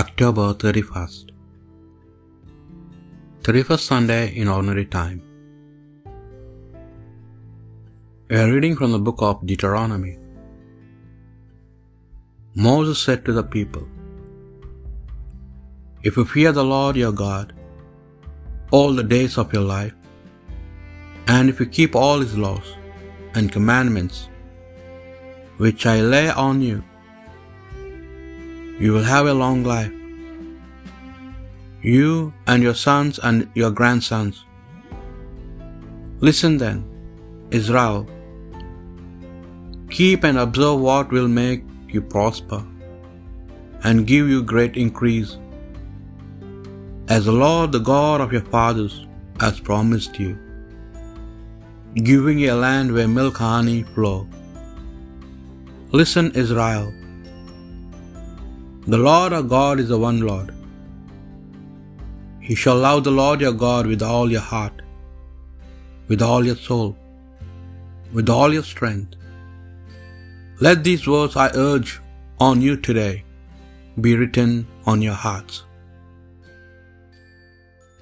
October 31st. 31st Sunday in Ordinary Time. A reading from the book of Deuteronomy. Moses said to the people, "If you fear the Lord your God all the days of your life, and if you keep all his laws and commandments which I lay on you, you will have a long life, you and your sons and your grandsons. Listen then, Israel, keep and observe what will make you prosper and give you great increase, as the Lord the God of your fathers has promised you, giving you a land where milk and honey flow. Listen, Israel, the Lord our God is the one Lord. You shall love the Lord your God with all your heart, with all your soul, with all your strength. Let these words I urge on you today be written on your hearts."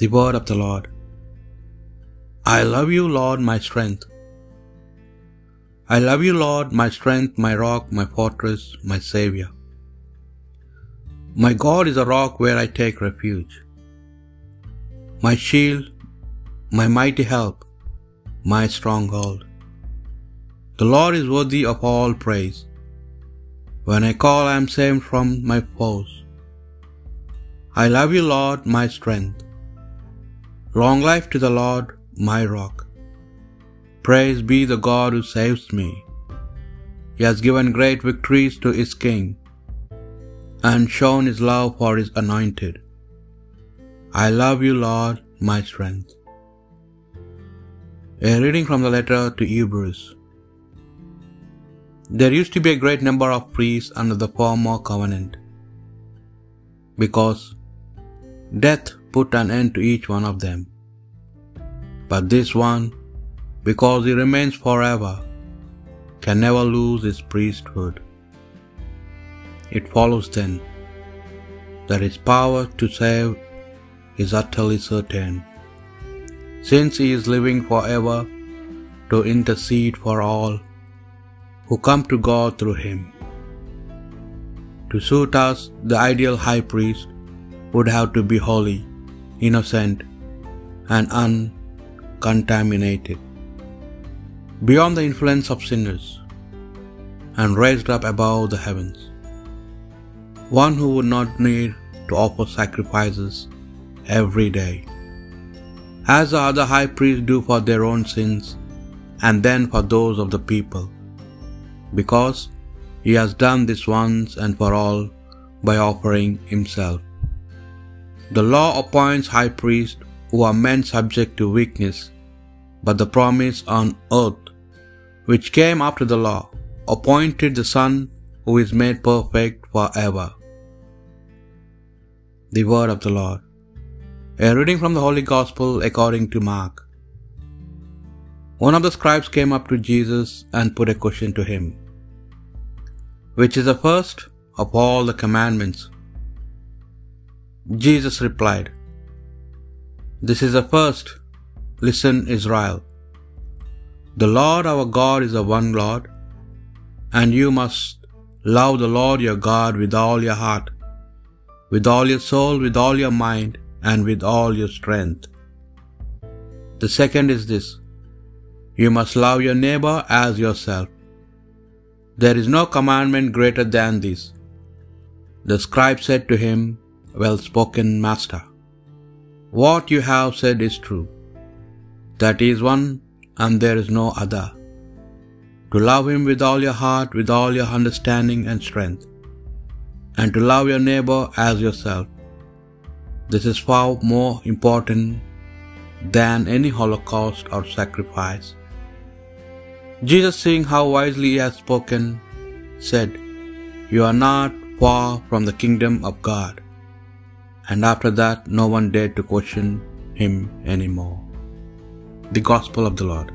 The word of the Lord. I love you, Lord, my strength. I love you, Lord, my strength, my rock, my fortress, my Savior. My God is a rock where I take refuge, my shield, my mighty help, my stronghold. The Lord is worthy of all praise. When I call, I am saved from my foes. I love you, Lord, my strength. Long life to the Lord, my rock. Praise be the God who saves me. He has given great victories to his king and shown his love for his anointed. I love you, Lord, my strength. A reading from the letter to Hebrews. There used to be a great number of priests under the former covenant, because death put an end to each one of them. But this one, because he remains forever, can never lose his priesthood. It follows then that his power to save is utterly certain, since he is living forever to intercede for all who come to God through him. To suit us, the ideal high priest would have to be holy, innocent, and uncontaminated, beyond the influence of sinners, and raised up above the heavens. One who would not need to offer sacrifices every day, as the other high priests do for their own sins and then for those of the people, because he has done this once and for all by offering himself. The law appoints high priests who are men subject to weakness, but the promise on earth, which came after the law, appointed the Son who is made perfect forever. The word of the Lord. A reading from the Holy Gospel according to Mark. One of the scribes came up to Jesus and put a question to him. "Which is the first of all the commandments?" Jesus replied, "This is the first. Listen, Israel. The Lord our God is the one Lord, and you must love the Lord your God with all your heart, with all your soul, with all your mind, and with all your strength. The second is this: you must love your neighbor as yourself. There is no commandment greater than this." The scribe said to him, "Well spoken, Master. What you have said is true. That is one, and there is no other. To love him with all your heart, with all your understanding and strength, and to love your neighbor as yourself. This is far more important than any holocaust or sacrifice." Jesus, seeing how wisely he had spoken, said, "You are not far from the kingdom of God." And after that, no one dared to question him anymore. The Gospel of the Lord.